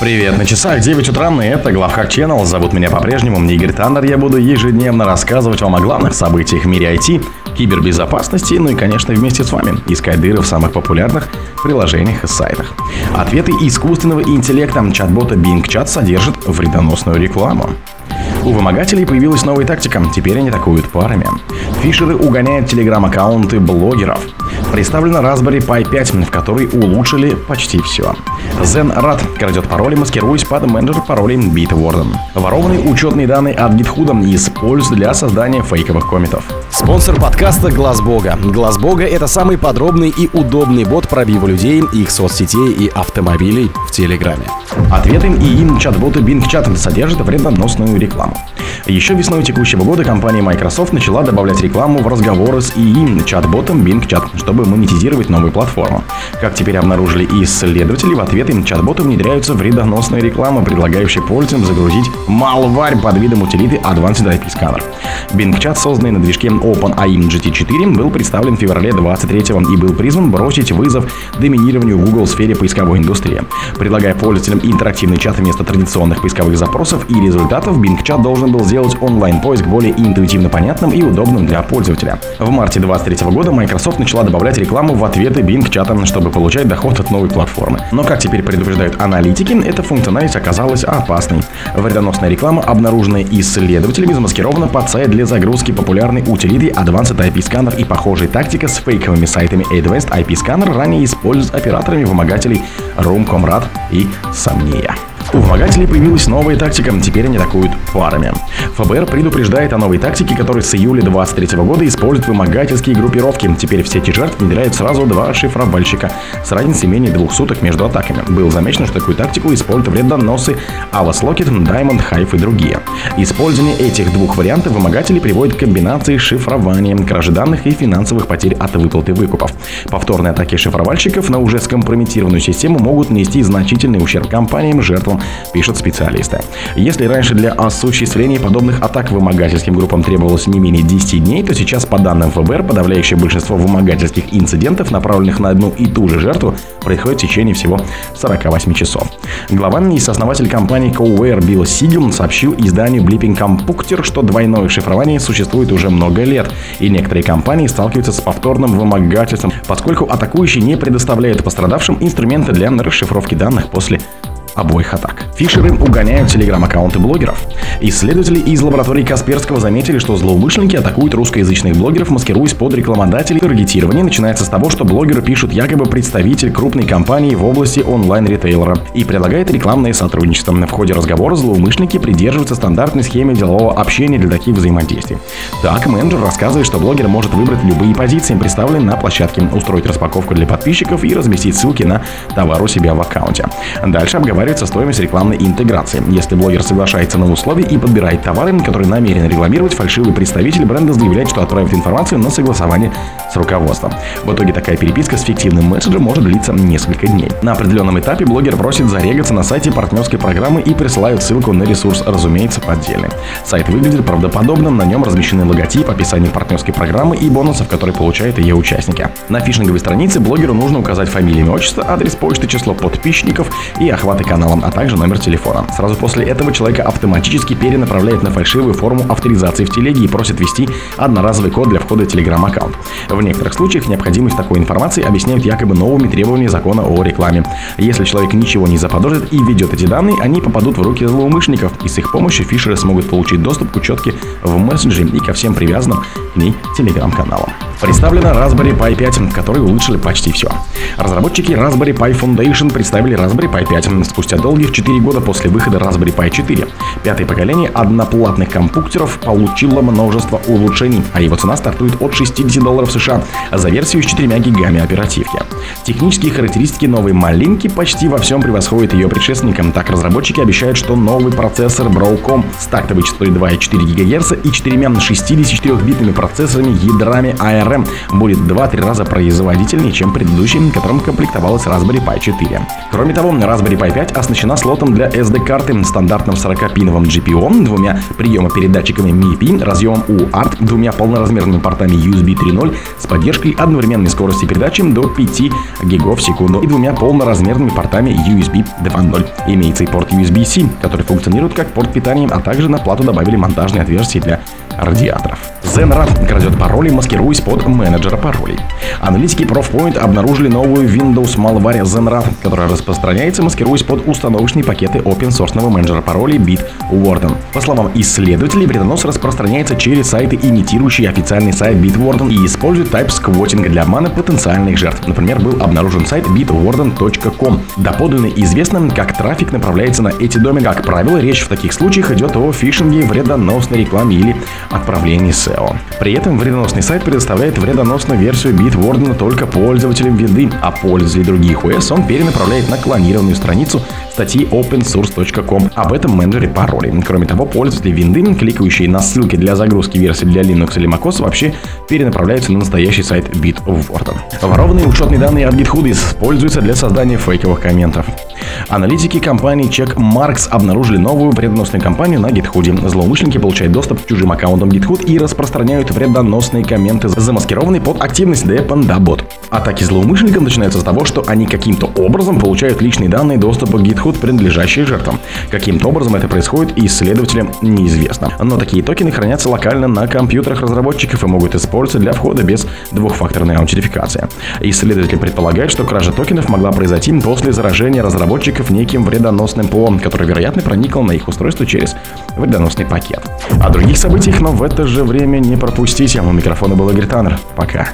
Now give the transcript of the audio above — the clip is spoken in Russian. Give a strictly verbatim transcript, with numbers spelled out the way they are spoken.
Привет, на часах девять утра, и это Главхак Ченнел. Зовут меня по-прежнему Игорь Таннер. Я буду ежедневно рассказывать вам о главных событиях в мире ай ти, кибербезопасности, ну и, конечно, вместе с вами искать дыры в самых популярных приложениях и сайтах. Ответы искусственного интеллекта чат-бота Bing Chat содержат вредоносную рекламу. У вымогателей появилась новая тактика, теперь они атакуют парами. Фишеры угоняют телеграм-аккаунты блогеров. Представлена Raspberry Pi пять, в которой улучшили почти все. ZenRAT крадет пароли, маскируясь под менеджер паролей Bitwarden. Ворованные учетные данные от GitHub используют для создания фейковых комментов. Спонсор подкаста — Глазбога. Глазбога — это самый подробный и удобный бот пробива людей, их соцсетей и автомобилей в Телеграме. Ответы и им чат-боты Bing Chat содержат вредоносную рекламу. Еще весной текущего года компания Microsoft начала добавлять рекламу в разговоры с ИИ чат-ботом Bing Chat, чтобы монетизировать новую платформу. Как теперь обнаружили исследователи, в ответ им чат-боту внедряются вредоносные рекламы, предлагающие пользователям загрузить малварь под видом утилиты Advanced ай пи Scanner. Bing Chat, созданный на движке OpenAI джи ти четыре, был представлен в феврале двадцать третьего и был призван бросить вызов доминированию Google в сфере поисковой индустрии. Предлагая пользователям интерактивный чат вместо традиционных поисковых запросов и результатов, Bing Chat должен был сделать онлайн-поиск более интуитивно понятным и удобным для пользователя. В марте двадцать третьего года Microsoft начала добавлять рекламу в ответы Bing Chat, чтобы получать доход от новой платформы. Но, как теперь предупреждают аналитики, эта функциональность оказалась опасной. Вредоносная реклама, обнаруженная исследователями, замаскирована под сайт для загрузки популярной утилиты Advanced ай пи Scanner, и похожая тактика с фейковыми сайтами Advanced ай пи Scanner ранее используется операторами вымогателей RansomCrad и Somnia. У вымогателей появилась новая тактика, теперь они атакуют парами. эф бэ эр предупреждает о новой тактике, которая с июля двадцать третьего года используют вымогательские группировки. Теперь в сети жертв внедряют сразу два шифровальщика с разницей менее двух суток между атаками. Было замечено, что такую тактику используют вредоносы Авас Локет, Diamond, Hive и другие. Использование этих двух вариантов вымогатели приводит к комбинации шифрования, кражи данных и финансовых потерь от выплаты выкупов. Повторные атаки шифровальщиков на уже скомпрометированную систему могут нанести значительный ущерб компаниям, жертвам, пишут специалисты. Если раньше для осуществления подобных атак вымогательским группам требовалось не менее десяти дней, то сейчас, по данным эф бэ эр, подавляющее большинство вымогательских инцидентов, направленных на одну и ту же жертву, происходит в течение всего сорока восьми часов. Глава и сооснователь компании CoWare Bill Sigelman сообщил изданию Bleeping Computer, что двойное шифрование существует уже много лет, и некоторые компании сталкиваются с повторным вымогательством, поскольку атакующие не предоставляют пострадавшим инструменты для расшифровки данных после обоих атак. Фишеры угоняют телеграм-аккаунты блогеров. Исследователи из лаборатории Касперского заметили, что злоумышленники атакуют русскоязычных блогеров, маскируясь под рекламодателей. Таргетирование начинается с того, что блогеры пишут якобы представитель крупной компании в области онлайн-ритейлера и предлагает рекламное сотрудничество. В ходе разговора злоумышленники придерживаются стандартной схемы делового общения для таких взаимодействий. Так, менеджер рассказывает, что блогер может выбрать любые позиции, представленные на площадке, устроить распаковку для подписчиков и разместить ссылки на товар у себя в аккаунте. Дальше обговаривают стоимость рекламной интеграции. Если блогер соглашается на условия и подбирает товары, которые намерен рекламировать, фальшивый представитель бренда заявляет, что отправит информацию на согласование с руководством. В итоге такая переписка с фиктивным мессенджером может длиться несколько дней. На определенном этапе блогер просит зарегаться на сайте партнерской программы и присылают ссылку на ресурс, разумеется, поддельный. Сайт выглядит правдоподобным, на нем размещены логотип, описание партнерской программы и бонусов, которые получают ее участники. На фишинговой странице блогеру нужно указать фамилию, имя, отчество, адрес почты, число подписчиков и охваты канала, а также номер телефона. Сразу после этого человека автоматически перенаправляет на фальшивую форму авторизации в телеге и просит ввести одноразовый код для входа в телеграм-аккаунт. В некоторых случаях необходимость такой информации объясняют якобы новыми требованиями закона о рекламе. Если человек ничего не заподозрит и введет эти данные, они попадут в руки злоумышленников, и с их помощью фишеры смогут получить доступ к учетке в мессенджере и ко всем привязанным к ней телеграм-каналам. Представлена Raspberry Pi пять, в которой улучшили почти все. Разработчики Raspberry Pi Foundation представили Raspberry Pi пять спустя долгих четыре года после выхода Raspberry Pi четыре. Пятое поколение одноплатных компьютеров получило множество улучшений, а его цена стартует от шестидесяти долларов США за версию с четырьмя гигами оперативки. Технические характеристики новой малинки почти во всем превосходят ее предшественникам. Так, разработчики обещают, что новый процессор Broadcom с тактовой частотой два и четыре десятых гигагерца и четырьмя шестидесятичетырёхбитными процессорами ядрами эй ар эм будет два-три раза производительнее, чем предыдущий, которым комплектовалась Raspberry Pi четыре. Кроме того, Raspberry Pi пять пять оснащена слотом для эс ди-карты, стандартным сорокапиновым джи пи ай о, двумя приемопередатчиками эм ай пи ай, разъемом ю а эр ти, двумя полноразмерными портами ю эс би три точка ноль с поддержкой одновременной скорости передачи до пять гигабайт в секунду и двумя полноразмерными портами ю эс би два точка ноль. Имеется и порт ю эс би-C, который функционирует как порт питания, а также на плату добавили монтажные отверстия для радиаторов. ZenRAT крадет пароли, маскируясь под менеджера паролей. Аналитики Proofpoint обнаружили новую Windows Malware ZenRAT, которая распространяется, маскируясь под установочные пакеты open-source менеджера паролей BitWorden. По словам исследователей, вредонос распространяется через сайты, имитирующие официальный сайт BitWorden, и использует Type Squatting для обмана потенциальных жертв. Например, был обнаружен сайт битворден точка ком. Доподлинно известно, как трафик направляется на эти домены. Как правило, речь в таких случаях идет о фишинге, вредоносной рекламе или отправлении сео. При этом вредоносный сайт предоставляет вредоносную версию Bitwarden только пользователям винды, а пользователей других о эс он перенаправляет на клонированную страницу статьи opensource точка ком об этом менеджере паролей. Кроме того, пользователи винды, кликающие на ссылки для загрузки версий для Linux или macOS, вообще перенаправляются на настоящий сайт Bitwarden. Ворованные учетные данные от GitHub используются для создания фейковых комментов. Аналитики компании Checkmarks обнаружили новую вредоносную кампанию на GitHub. Злоумышленники получают доступ к чужим аккаунтам GitHub и распространяют вредоносные комменты, замаскированные под активность Депандабот. Атаки злоумышленникам начинаются с того, что они каким-то образом получают личные данные доступа к GitHub, принадлежащие жертвам. Каким-то образом это происходит и исследователям неизвестно. Но такие токены хранятся локально на компьютерах разработчиков и могут использоваться для входа без двухфакторной аутентификации. Исследователи предполагают, что кража токенов могла произойти после заражения разработчиков неким вредоносным ПО, который, вероятно, проникал на их устройство через вредоносный пакет. О других событиях, но в это же время не пропустите. У микрофона был Игорь Таннер. Пока.